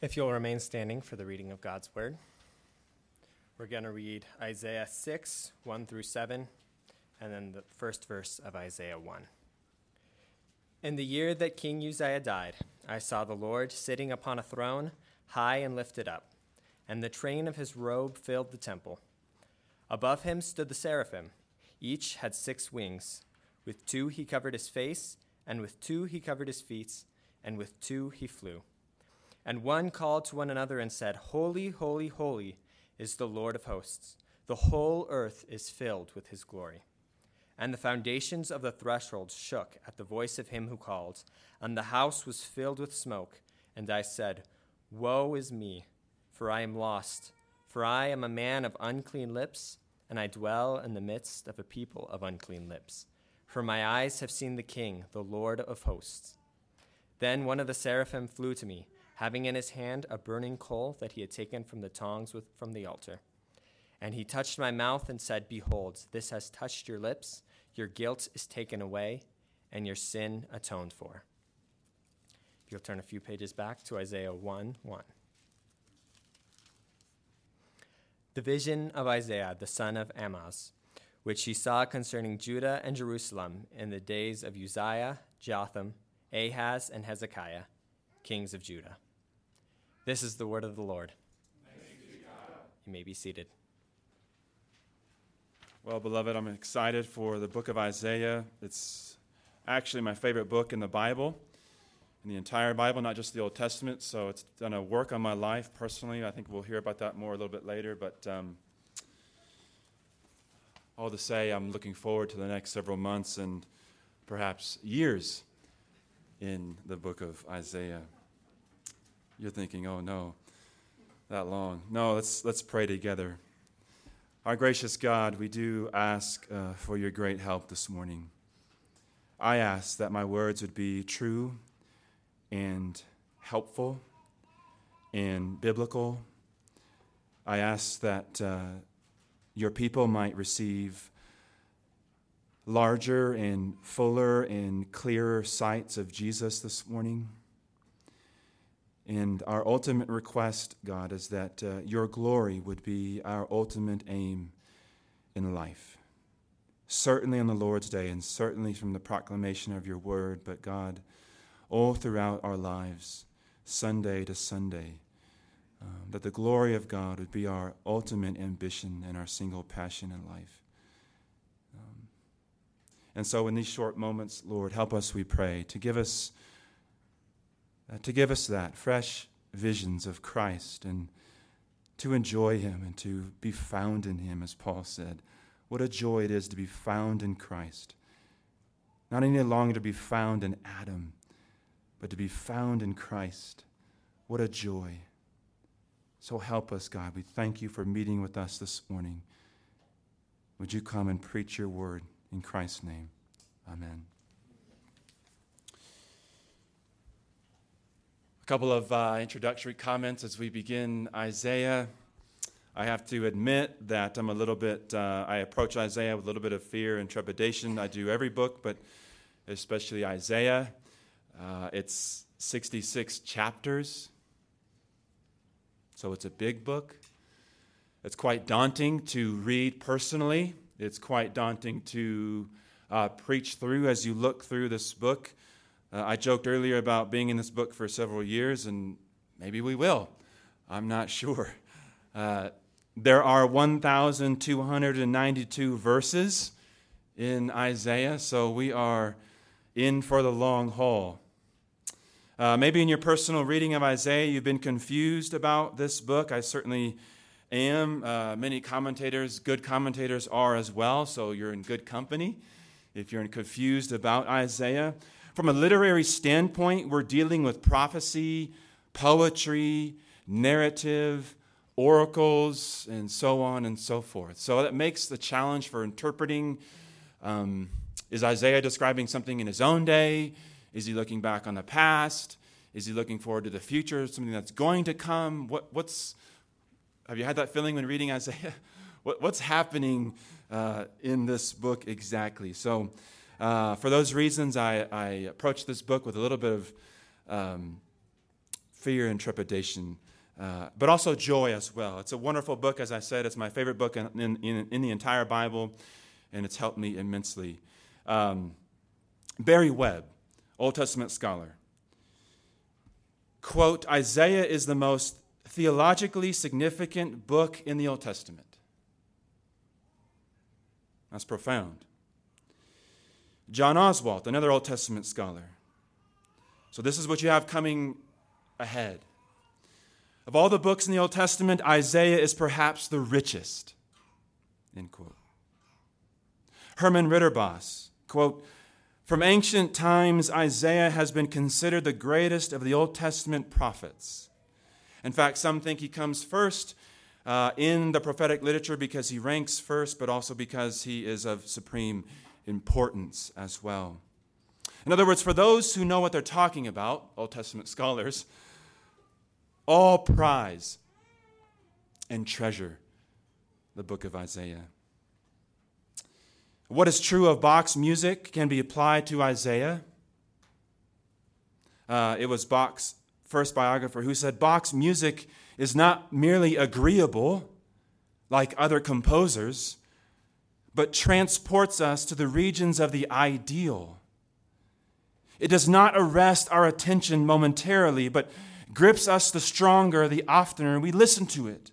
If you'll remain standing for the reading of God's word, we're going to read Isaiah 6, 1 through 7, and then the first verse of Isaiah 1. In the year that King Uzziah died, I saw the Lord sitting upon a throne, high and lifted up, and the train of his robe filled the temple. Above him stood the seraphim. Each had 6 wings. With 2 he covered his face, and with 2 he covered his feet, and with 2 he flew. And one called to one another and said, "Holy, holy, holy is the Lord of hosts. The whole earth is filled with his glory." And the foundations of the threshold shook at the voice of him who called, and the house was filled with smoke. And I said, "Woe is me, for I am lost, for I am a man of unclean lips, and I dwell in the midst of a people of unclean lips. For my eyes have seen the King, the Lord of hosts." Then one of the seraphim flew to me, having in his hand a burning coal that he had taken from the tongs from the altar. And he touched my mouth and said, "Behold, this has touched your lips. Your guilt is taken away, and your sin atoned for." If you'll turn a few pages back to Isaiah 1:1. The vision of Isaiah, the son of Amoz, which he saw concerning Judah and Jerusalem in the days of Uzziah, Jotham, Ahaz, and Hezekiah, kings of Judah. This is the word of the Lord. Thanks be to God. You may be seated. Well, beloved, I'm excited for the book of Isaiah. It's actually my favorite book in the Bible, in the entire Bible, not just the Old Testament. So it's done a work on my life personally. I think we'll hear about that more a little bit later. But all to say, I'm looking forward to the next several months and perhaps years in the book of Isaiah. You're thinking, "Oh no, that long." No, let's pray together. Our gracious God, we do ask for your great help this morning. I ask that my words would be true and helpful and biblical. I ask that your people might receive larger and fuller and clearer sights of Jesus this morning. And our ultimate request, God, is that your glory would be our ultimate aim in life. Certainly on the Lord's Day, and certainly from the proclamation of your word, but God, all throughout our lives, Sunday to Sunday, that the glory of God would be our ultimate ambition and our single passion in life. And so in these short moments, Lord, help us, we pray, to give us that fresh visions of Christ and to enjoy him and to be found in him, as Paul said. What a joy it is to be found in Christ. Not any longer to be found in Adam, but to be found in Christ. What a joy. So help us, God. We thank you for meeting with us this morning. Would you come and preach your word? In Christ's name, amen. A couple of introductory comments as we begin Isaiah. I have to admit that I'm a little bit, I approach Isaiah with a little bit of fear and trepidation. I do every book, but especially Isaiah. It's 66 chapters, so it's a big book. It's quite daunting to read personally. It's quite daunting to preach through as you look through this book. I joked earlier about being in this book for several years, and maybe we will. I'm not sure. There are 1,292 verses in Isaiah, so we are in for the long haul. Maybe in your personal reading of Isaiah, you've been confused about this book. I certainly am. Many commentators, good commentators, are as well, so you're in good company if you're confused about Isaiah. From a literary standpoint, we're dealing with prophecy, poetry, narrative, oracles, and so on and so forth. So that makes the challenge for interpreting. Is Isaiah describing something in his own day? Is he looking back on the past? Is he looking forward to the future, something that's going to come? Have you had that feeling when reading Isaiah? What's happening in this book exactly? So for those reasons, I approach this book with a little bit of fear and trepidation, but also joy as well. It's a wonderful book, as I said. It's my favorite book in the entire Bible, and it's helped me immensely. Barry Webb, Old Testament scholar, quote, Isaiah is the most theologically significant book in the Old Testament. That's profound. John Oswalt, another Old Testament scholar. So this is what you have coming ahead. Of all the books in the Old Testament, Isaiah is perhaps the richest, end quote. Herman Ritterboss, quote, from ancient times, Isaiah has been considered the greatest of the Old Testament prophets. In fact, some think he comes first in the prophetic literature because he ranks first, but also because he is of supreme importance as well. In other words, for those who know what they're talking about, Old Testament scholars, all prize and treasure the book of Isaiah. What is true of Bach's music can be applied to Isaiah. It was Bach's first biographer who said, Bach's music is not merely agreeable like other composers, but transports us to the regions of the ideal. It does not arrest our attention momentarily, but grips us the stronger the oftener we listen to it,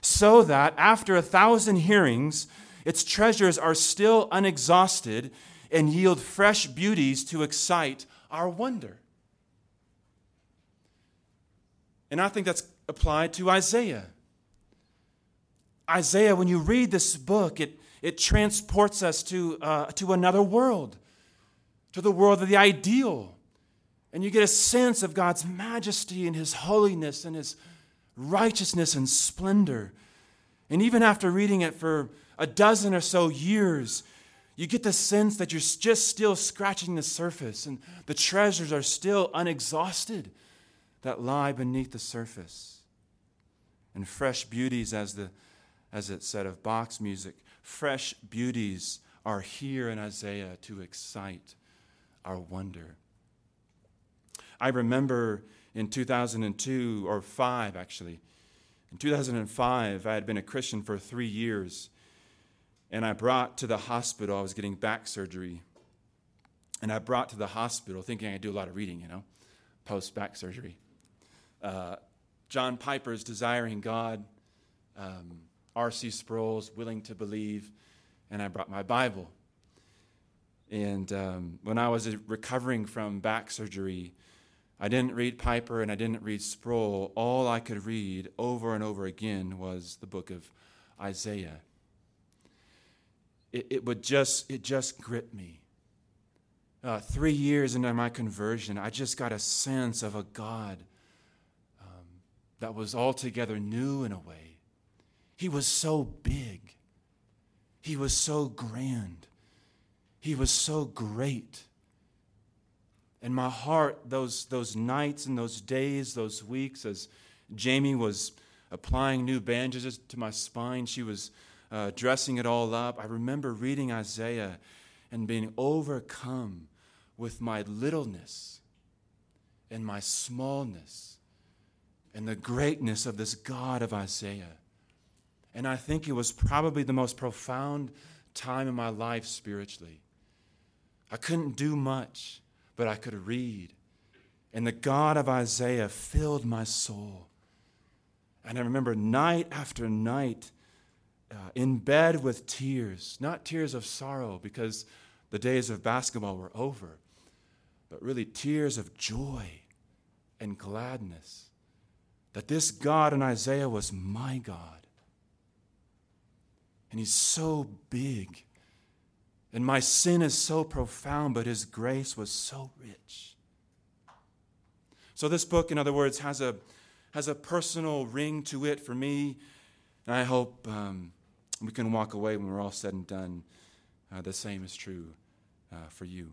so that after 1,000 hearings, its treasures are still unexhausted and yield fresh beauties to excite our wonder. And I think that's applied to Isaiah. Isaiah, when you read this book, it transports us to another world, to the world of the ideal. And you get a sense of God's majesty and his holiness and his righteousness and splendor. And even after reading it for a dozen or so years, you get the sense that you're just still scratching the surface and the treasures are still unexhausted that lie beneath the surface. And fresh beauties, as it said of Bach's music, fresh beauties are here in Isaiah to excite our wonder. I remember in 2002, or 5 actually, in 2005, I had been a Christian for 3 years, and I brought to the hospital, I was getting back surgery, and I brought to the hospital, thinking I do a lot of reading, post-back surgery, John Piper's Desiring God, R.C. Sproul's Willing to Believe, and I brought my Bible. And when I was recovering from back surgery, I didn't read Piper and I didn't read Sproul. All I could read over and over again was the book of Isaiah. It just gripped me. 3 years into my conversion, I just got a sense of a God that was altogether new in a way. He was so big. He was so grand. He was so great. And my heart, those nights and those days, those weeks, as Jamie was applying new bandages to my spine, she was dressing it all up. I remember reading Isaiah and being overcome with my littleness and my smallness and the greatness of this God of Isaiah. And I think it was probably the most profound time in my life spiritually. I couldn't do much, but I could read. And the God of Isaiah filled my soul. And I remember night after night, in bed with tears, not tears of sorrow because the days of basketball were over, but really tears of joy and gladness that this God in Isaiah was my God. And he's so big, and my sin is so profound, but his grace was so rich. So this book, in other words, has a personal ring to it for me, and I hope we can walk away when we're all said and done. The same is true for you.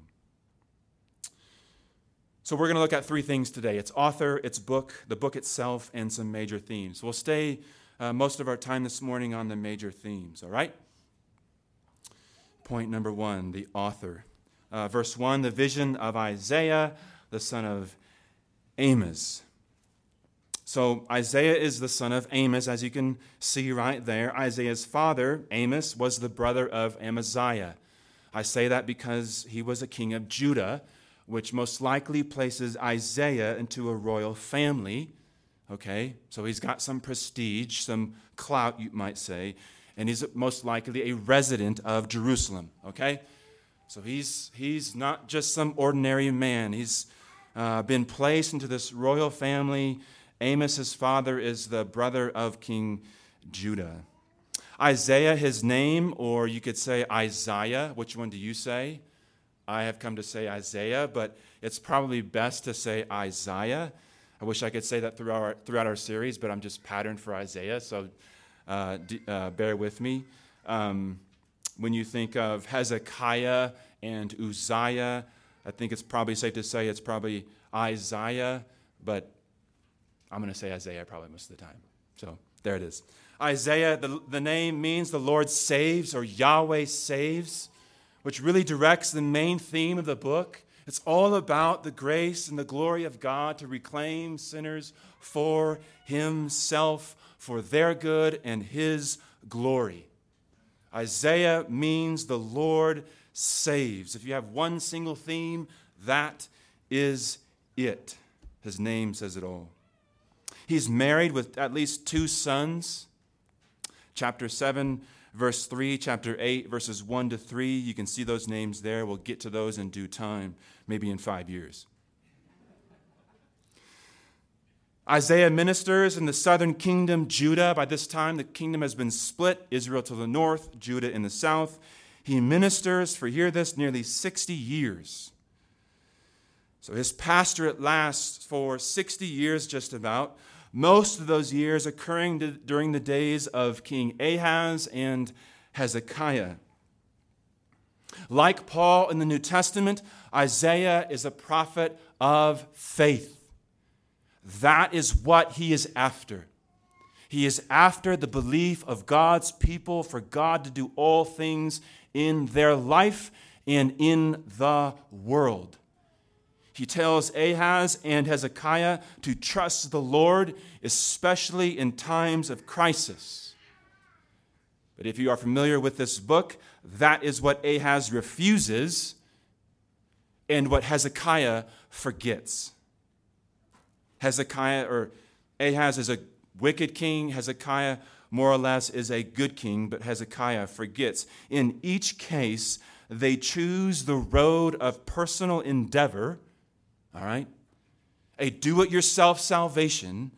So we're going to look at 3 things today. Its author, its book, the book itself, and some major themes. We'll stay most of our time this morning on the major themes, all right? Point number 1, the author. Verse 1, the vision of Isaiah, the son of Amoz. So Isaiah is the son of Amos, as you can see right there. Isaiah's father, Amos, was the brother of Amaziah. I say that because he was a king of Judah, which most likely places Isaiah into a royal family. Okay, so he's got some prestige, some clout, you might say, and he's most likely a resident of Jerusalem. Okay, so he's not just some ordinary man. He's been placed into this royal family. Amos's father is the brother of King Judah. Isaiah, his name, or you could say Isaiah. Which one do you say? I have come to say Isaiah, but it's probably best to say Isaiah. I wish I could say that throughout our series, but I'm just patterned for Isaiah, so bear with me. When you think of Hezekiah and Uzziah, I think it's probably safe to say it's probably Isaiah, but I'm going to say Isaiah probably most of the time. So there it is. Isaiah, the name means the Lord saves, or Yahweh saves, which really directs the main theme of the book. It's all about the grace and the glory of God to reclaim sinners for himself, for their good and his glory. Isaiah means the Lord saves. If you have one single theme, that is it. His name says it all. He's married with at least 2 sons. Chapter 7, verse 3, chapter 8, verses 1-3. You can see those names there. We'll get to those in due time, maybe in 5 years. Isaiah ministers in the southern kingdom, Judah. By this time, the kingdom has been split, Israel to the north, Judah in the south. He ministers for, hear this, nearly 60 years. So his pastorate lasts for 60 years just about, most of those years occurring during the days of King Ahaz and Hezekiah. Like Paul in the New Testament, Isaiah is a prophet of faith. That is what he is after. He is after the belief of God's people for God to do all things in their life and in the world. He tells Ahaz and Hezekiah to trust the Lord, especially in times of crisis. But if you are familiar with this book, that is what Ahaz refuses and what Hezekiah forgets. Hezekiah, or Ahaz, is a wicked king. Hezekiah, more or less, is a good king, but Hezekiah forgets. In each case, they choose the road of personal endeavor. All right? A do-it-yourself salvation,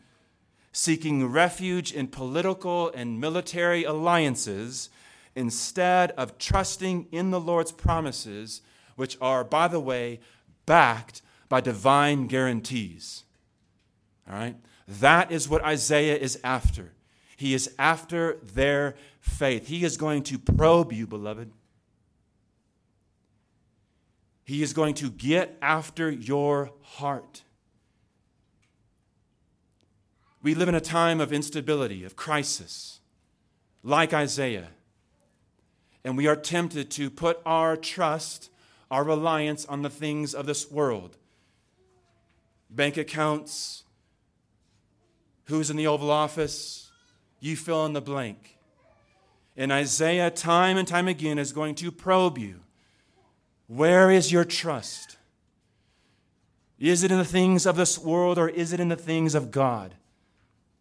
seeking refuge in political and military alliances instead of trusting in the Lord's promises, which are, by the way, backed by divine guarantees. All right? That is what Isaiah is after. He is after their faith. He is going to probe you, beloved. He is going to get after your heart. We live in a time of instability, of crisis, like Isaiah. And we are tempted to put our trust, our reliance on the things of this world. Bank accounts, who's in the Oval Office, you fill in the blank. And Isaiah, time and time again, is going to probe you. Where is your trust? Is it in the things of this world, or is it in the things of God?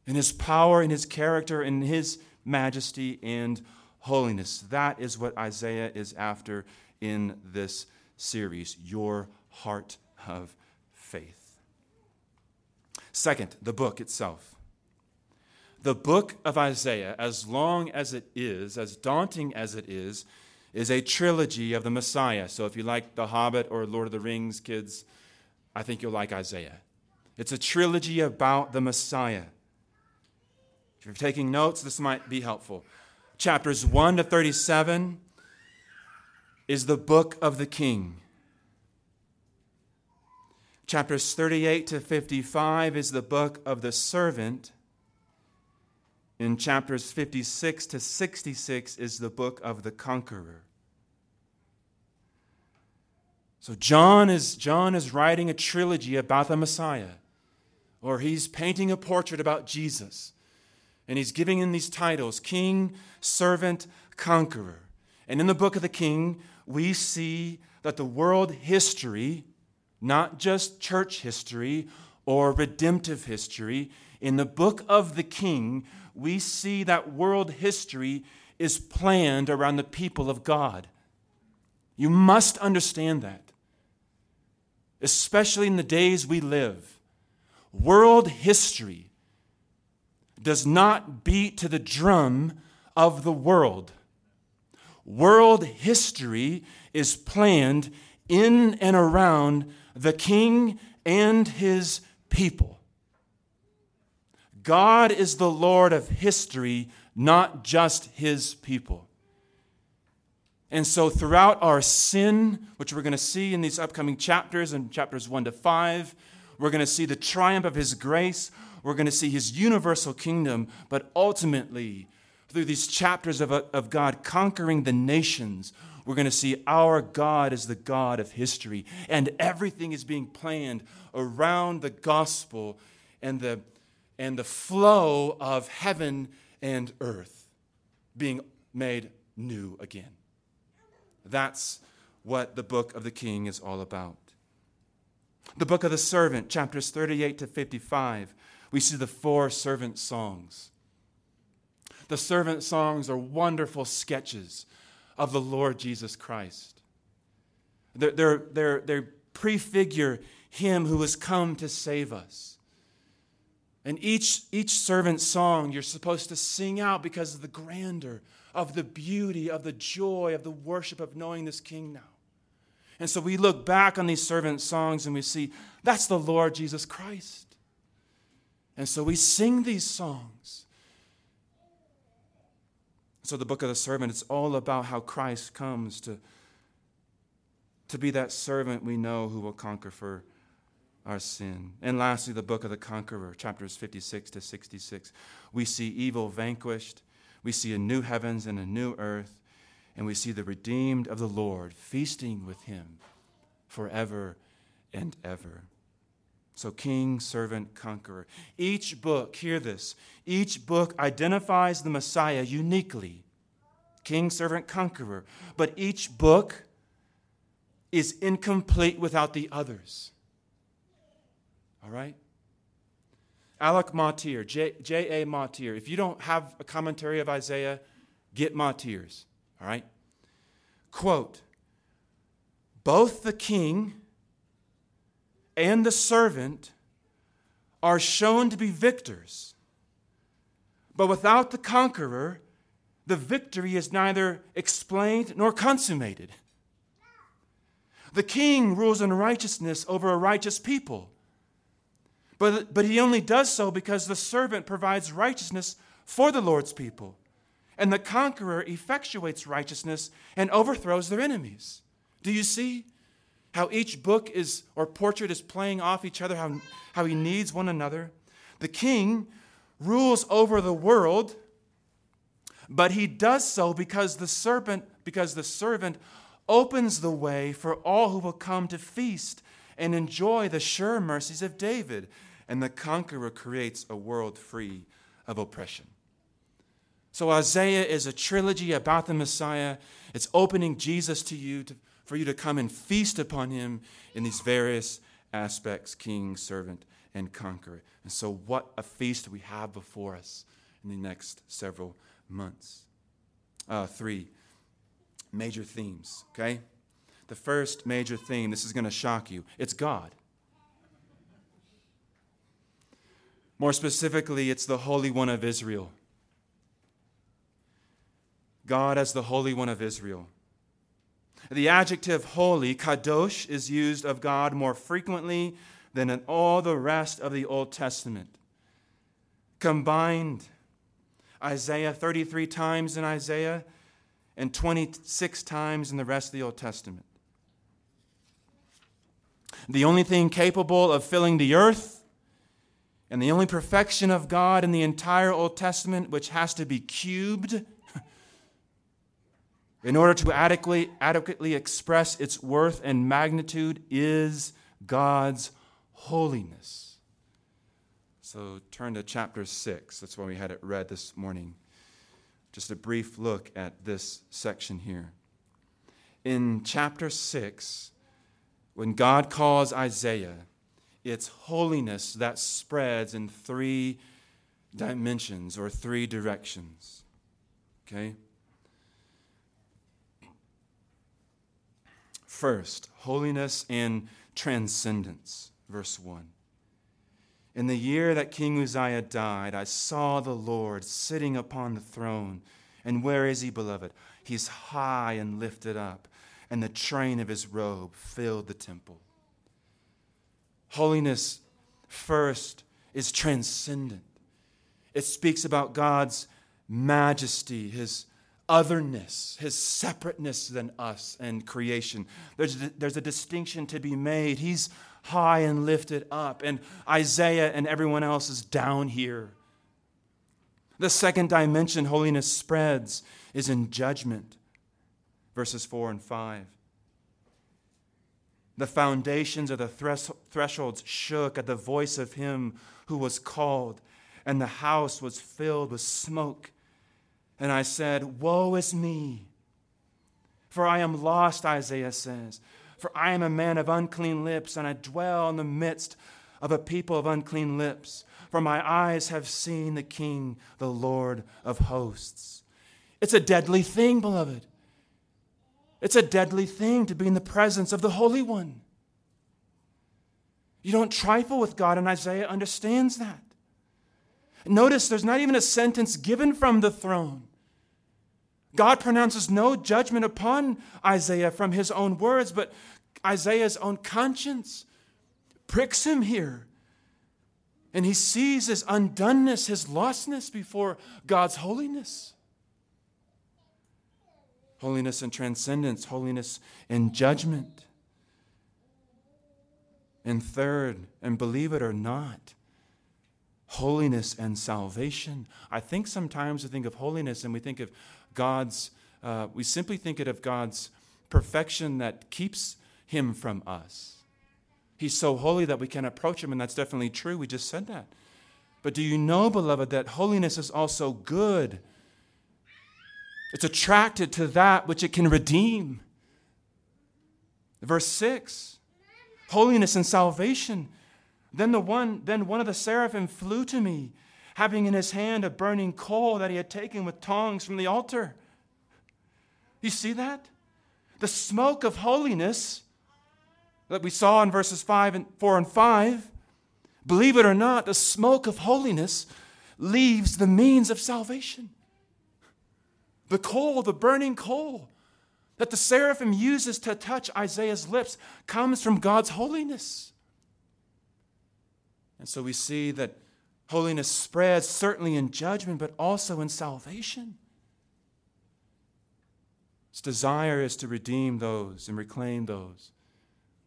In his power, in his character, in his majesty and holiness. That is what Isaiah is after in this series, your heart of faith. Second, the book itself. The book of Isaiah, as long as it is, as daunting as it is a trilogy of the Messiah. So if you like The Hobbit or Lord of the Rings, kids, I think you'll like Isaiah. It's a trilogy about the Messiah. If you're taking notes, this might be helpful. Chapters 1-37 is the book of the king. Chapters 38-55 is the book of the servant. In chapters 56-66 is the book of the conqueror. So John is writing a trilogy about the Messiah. or he's painting a portrait about Jesus. And he's giving him these titles, king, servant, conqueror. And in the book of the King, we see that the world history, not just church history or redemptive history, in the book of the King, we see that world history is planned around the people of God. You must understand that, especially in the days we live. World history does not beat to the drum of the world. World history is planned in and around the King and his people. God is the Lord of history, not just his people. And so throughout our sin, which we're going to see in these upcoming chapters, in chapters 1-5, we're going to see the triumph of his grace. We're going to see his universal kingdom. But ultimately, through these chapters of God conquering the nations, we're going to see our God is the God of history. And everything is being planned around the gospel and the flow of heaven and earth being made new again. That's what the book of the King is all about. The book of the Servant, chapters 38-55, we see the four servant songs. The servant songs are wonderful sketches of the Lord Jesus Christ. They prefigure him who has come to save us. And each servant song you're supposed to sing out because of the grandeur, of the beauty, of the joy, of the worship of knowing this King now. And so we look back on these servant songs and we see that's the Lord Jesus Christ. And so we sing these songs. So the book of the Servant, it's all about how Christ comes to be that servant we know who will conquer for our sin. And lastly, the book of the Conqueror, chapters 56-66. We see evil vanquished. We see a new heavens and a new earth, and we see the redeemed of the Lord feasting with him forever and ever. So king, servant, conqueror. Each book, hear this, each book identifies the Messiah uniquely. King, servant, conqueror. But each book is incomplete without the others. All right? Alec Motyer, J.A. Motyer. If you don't have a commentary of Isaiah, get Motyer's, all right? Quote, both the king and the servant are shown to be victors, but without the conqueror, the victory is neither explained nor consummated. The king rules in righteousness over a righteous people, But he only does so because the servant provides righteousness for the Lord's people, and the conqueror effectuates righteousness and overthrows their enemies. Do you see how each book is or portrait is playing off each other, how he needs one another? The king rules over the world, but he does so because the servant opens the way for all who will come to feast and enjoy the sure mercies of David. And the conqueror creates a world free of oppression. So Isaiah is a trilogy about the Messiah. It's opening Jesus to you, for you to come and feast upon him in these various aspects, king, servant, and conqueror. And so what a feast we have before us in the next several months. Three major themes, okay? The first major theme, this is going to shock you, it's God. More specifically, it's the Holy One of Israel. God as the Holy One of Israel. The adjective holy, kadosh, is used of God more frequently than in all the rest of the Old Testament. Combined, Isaiah 33 times in Isaiah and 26 times in the rest of the Old Testament. The only thing capable of filling the earth, and the only perfection of God in the entire Old Testament, which has to be cubed in order to adequately express its worth and magnitude, is God's holiness. So turn to chapter 6. That's why we had it read this morning. Just a brief look at this section here. In chapter 6, when God calls Isaiah, it's holiness that spreads in three dimensions or three directions. Okay? First, holiness and transcendence, verse 1. In the year that King Uzziah died, I saw the Lord sitting upon the throne. And where is he, beloved? He's high and lifted up, and the train of his robe filled the temple. Holiness first is transcendent. It speaks about God's majesty, his otherness, his separateness than us and creation. There's a distinction to be made. He's high and lifted up, and Isaiah and everyone else is down here. The second dimension holiness spreads is in judgment, verses 4 and 5. The foundations of the thresholds shook at the voice of him who was called, and the house was filled with smoke. And I said, woe is me, for I am lost, Isaiah says. For I am a man of unclean lips, and I dwell in the midst of a people of unclean lips. For my eyes have seen the King, the Lord of hosts. It's a deadly thing, beloved. It's a deadly thing to be in the presence of the Holy One. You don't trifle with God, and Isaiah understands that. Notice there's not even a sentence given from the throne. God pronounces no judgment upon Isaiah from his own words, but Isaiah's own conscience pricks him here. And he sees his undoneness, his lostness before God's holiness. Holiness and transcendence, holiness and judgment. And third, and believe it or not, holiness and salvation. I think sometimes we think of holiness and we think of God's, we simply think it of God's perfection that keeps him from us. He's so holy that we can't approach him, and that's definitely true. We just said that. But do you know, beloved, that holiness is also good? It's attracted to that which it can redeem. Verse 6, holiness and salvation. Then one of the seraphim flew to me, having in his hand a burning coal that he had taken with tongs from the altar. You see that? The smoke of holiness that we saw in verses 4 and 5, believe it or not, the smoke of holiness leaves the means of salvation. The coal, the burning coal that the seraphim uses to touch Isaiah's lips comes from God's holiness. And so we see that holiness spreads certainly in judgment, but also in salvation. Its desire is to redeem those and reclaim those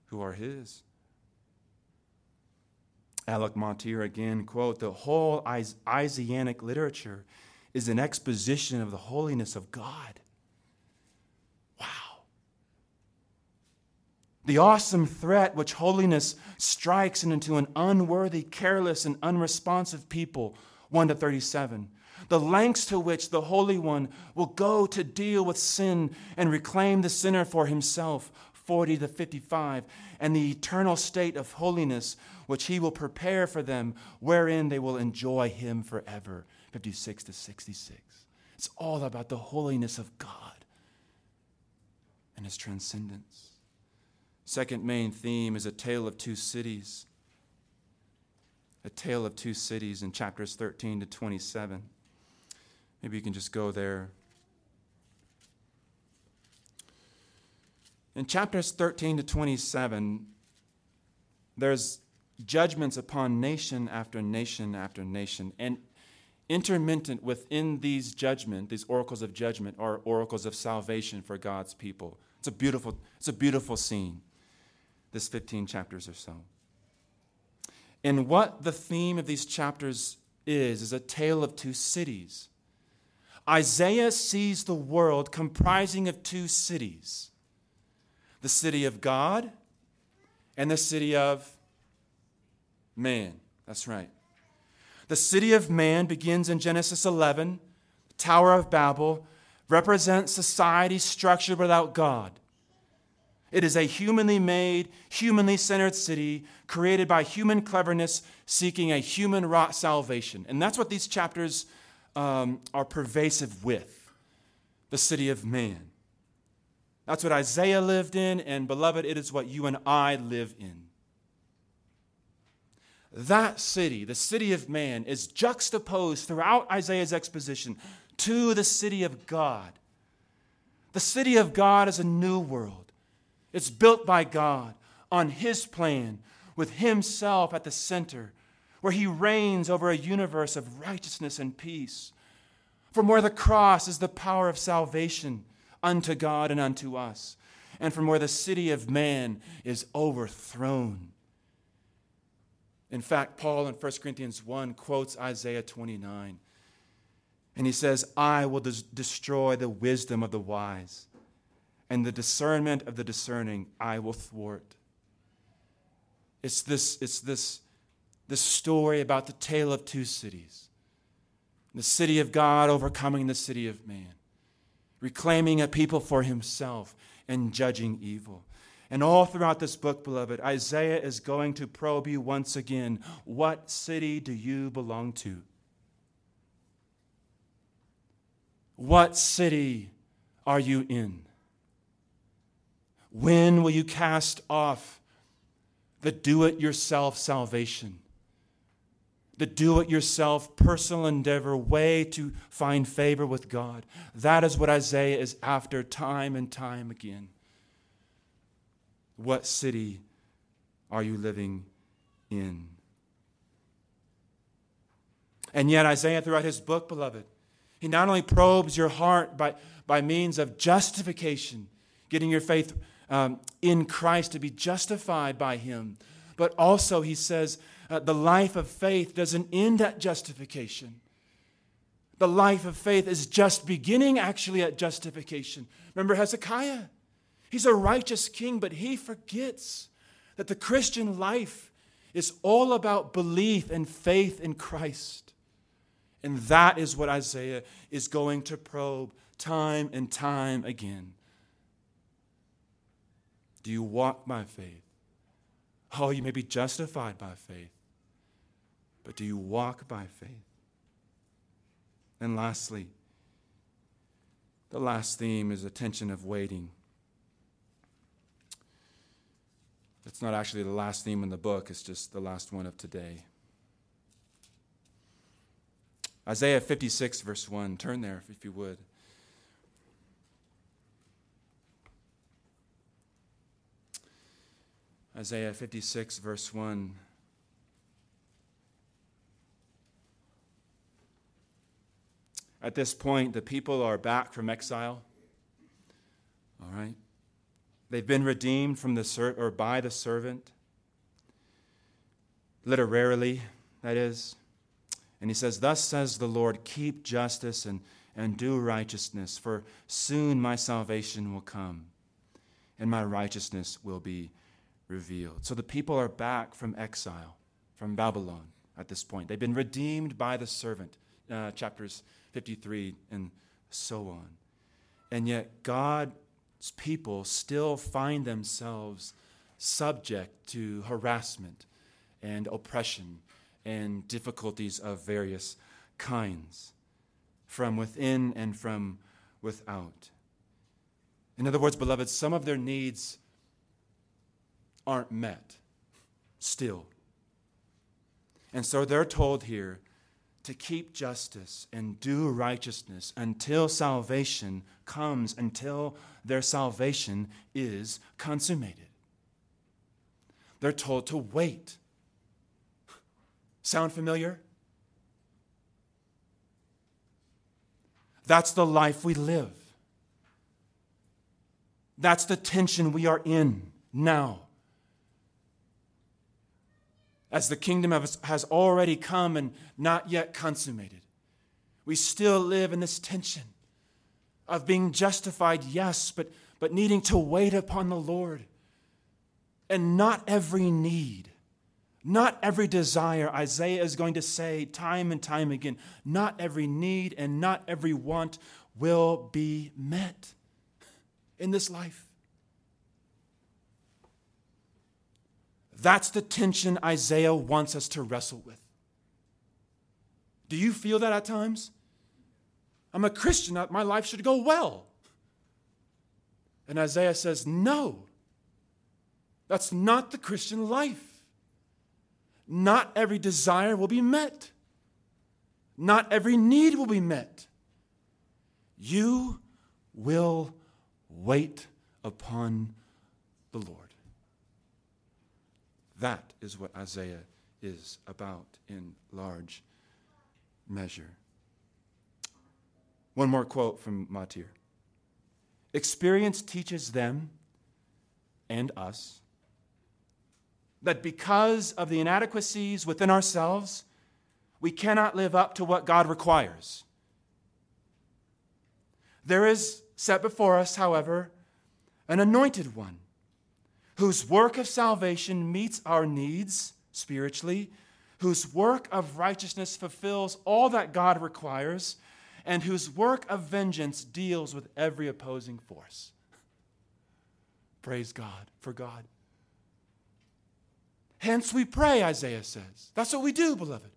who are his. Alec Motyer again, quote, the whole Isaianic literature is an exposition of the holiness of God. Wow. The awesome threat which holiness strikes into an unworthy, careless, and unresponsive people, 1 to 37. The lengths to which the Holy One will go to deal with sin and reclaim the sinner for himself, 40 to 55. And the eternal state of holiness which he will prepare for them, wherein they will enjoy him forever, 56 to 66. It's all about the holiness of God and his transcendence. Second main theme is a tale of two cities. A tale of two cities in chapters 13 to 27. Maybe you can just go there. In chapters 13 to 27, there's judgments upon nation after nation after nation. And intermittent within these judgment, these oracles of judgment, are oracles of salvation for God's people. It's a beautiful scene, this 15 chapters or so. And what the theme of these chapters is a tale of two cities. Isaiah sees the world comprising of two cities, the city of God and the city of man. That's right. The city of man begins in Genesis 11. The Tower of Babel represents society structured without God. It is a humanly made, humanly centered city created by human cleverness, seeking a human-wrought salvation. And that's what these chapters are pervasive with, the city of man. That's what Isaiah lived in, and beloved, it is what you and I live in. That city, the city of man, is juxtaposed throughout Isaiah's exposition to the city of God. The city of God is a new world. It's built by God on his plan, with himself at the center, where he reigns over a universe of righteousness and peace, from where the cross is the power of salvation unto God and unto us, and from where the city of man is overthrown. In fact, Paul in 1 Corinthians 1 quotes Isaiah 29, and he says, I will destroy the wisdom of the wise, and the discernment of the discerning I will thwart. It's this story about the tale of two cities, the city of God overcoming the city of man, reclaiming a people for himself and judging evil. And all throughout this book, beloved, Isaiah is going to probe you once again. What city do you belong to? What city are you in? When will you cast off the do-it-yourself salvation, the do-it-yourself personal endeavor, way to find favor with God? That is what Isaiah is after time and time again. What city are you living in? And yet Isaiah, throughout his book, beloved, he not only probes your heart by means of justification, getting your faith in Christ to be justified by him, but also he says, the life of faith doesn't end at justification. The life of faith is just beginning, actually, at justification. Remember Hezekiah? He's a righteous king, but he forgets that the Christian life is all about belief and faith in Christ. And that is what Isaiah is going to probe time and time again. Do you walk by faith? Oh, you may be justified by faith, but do you walk by faith? And lastly, the last theme is the tension of waiting. It's not actually the last theme in the book, it's just the last one of today. Isaiah 56, verse 1. Turn there if you would. Isaiah 56, verse 1. At this point, the people are back from exile. All right. They've been redeemed from by the servant, literarily, that is. And he says, thus says the Lord, keep justice and do righteousness, for soon my salvation will come, and my righteousness will be revealed. So the people are back from exile, from Babylon at this point. They've been redeemed by the servant, chapters 53 and so on. And yet God's people still find themselves subject to harassment and oppression and difficulties of various kinds, from within and from without. In other words, beloved, some of their needs aren't met still. And so they're told here to keep justice and do righteousness until salvation comes, until their salvation is consummated. They're told to wait. Sound familiar? That's the life we live. That's the tension we are in now. As the kingdom of us has already come and not yet consummated, we still live in this tension of being justified, yes, but needing to wait upon the Lord. And not every need Not every desire, Isaiah is going to say time and time again, not every need and not every want will be met in this life. That's the tension Isaiah wants us to wrestle with. Do you feel that at times? I'm a Christian, my life should go well. And Isaiah says, no, that's not the Christian life. Not every desire will be met. Not every need will be met. You will wait upon the Lord. That is what Isaiah is about in large measure. One more quote from Motyer. Experience teaches them and us that because of the inadequacies within ourselves, we cannot live up to what God requires. There is set before us, however, an anointed one whose work of salvation meets our needs spiritually, whose work of righteousness fulfills all that God requires, and whose work of vengeance deals with every opposing force. Praise God for God. Hence we pray, Isaiah says. That's what we do, beloved.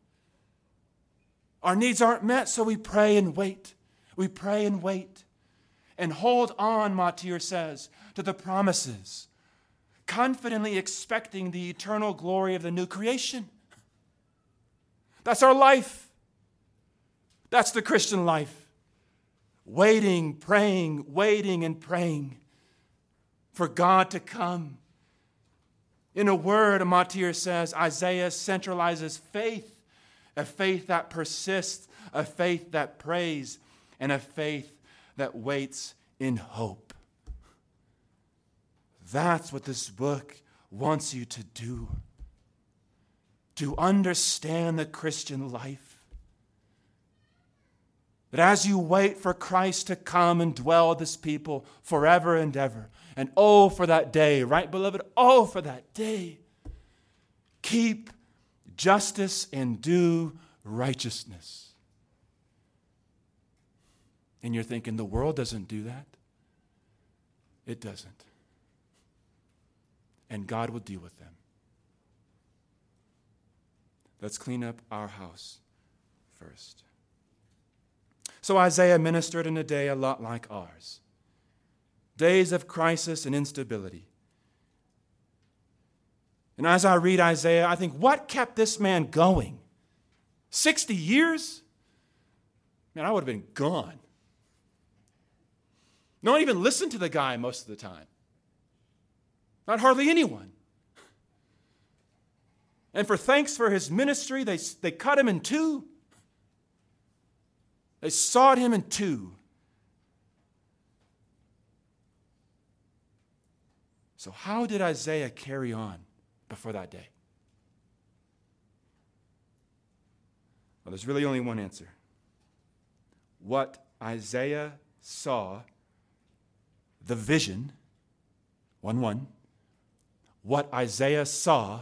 Our needs aren't met, so we pray and wait. We pray and wait. And hold on, Motyer says, to the promises, confidently expecting the eternal glory of the new creation. That's our life. That's the Christian life. Waiting and praying for God to come. In a word, Motyer says, Isaiah centralizes faith, a faith that persists, a faith that prays, and a faith that waits in hope. That's what this book wants you to do, to understand the Christian life. That as you wait for Christ to come and dwell with this people forever and ever, and oh, for that day, right, beloved? Oh, for that day. Keep justice and do righteousness. And you're thinking, the world doesn't do that. It doesn't. And God will deal with them. Let's clean up our house first. So Isaiah ministered in a day a lot like ours. Days of crisis and instability. And as I read Isaiah, I think, what kept this man going? 60 years? Man, I would have been gone. No one even listened to the guy most of the time. Not hardly anyone. And for thanks for his ministry, they cut him in two. They sawed him in two. So how did Isaiah carry on before that day? Well, there's really only one answer. What Isaiah saw, the vision, 1:1, what Isaiah saw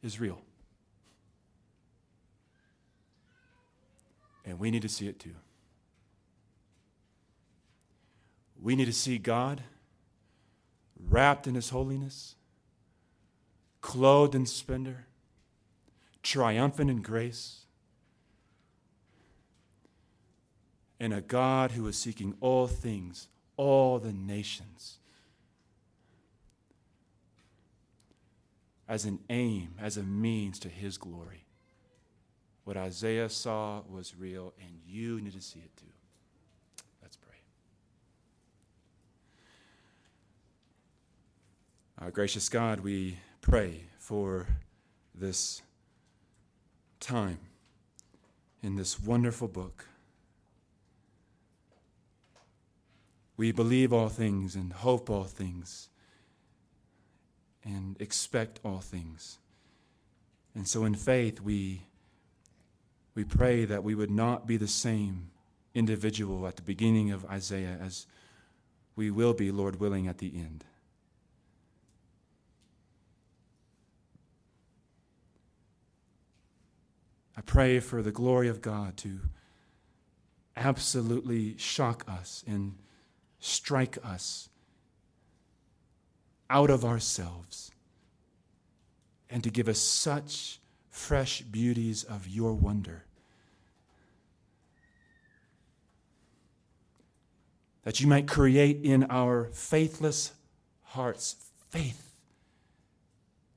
is real. And we need to see it too. We need to see God wrapped in his holiness, clothed in splendor, triumphant in grace, and a God who is seeking all things, all the nations, as an aim, as a means to his glory. What Isaiah saw was real, and you need to see it too. Our gracious God, we pray for this time in this wonderful book. We believe all things and hope all things and expect all things. And so in faith, we pray that we would not be the same individual at the beginning of Isaiah as we will be, Lord willing, at the end. I pray for the glory of God to absolutely shock us and strike us out of ourselves and to give us such fresh beauties of your wonder that you might create in our faithless hearts faith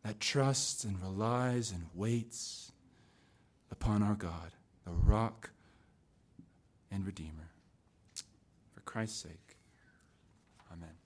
that trusts and relies and waits upon our God, the rock and Redeemer. For Christ's sake, amen.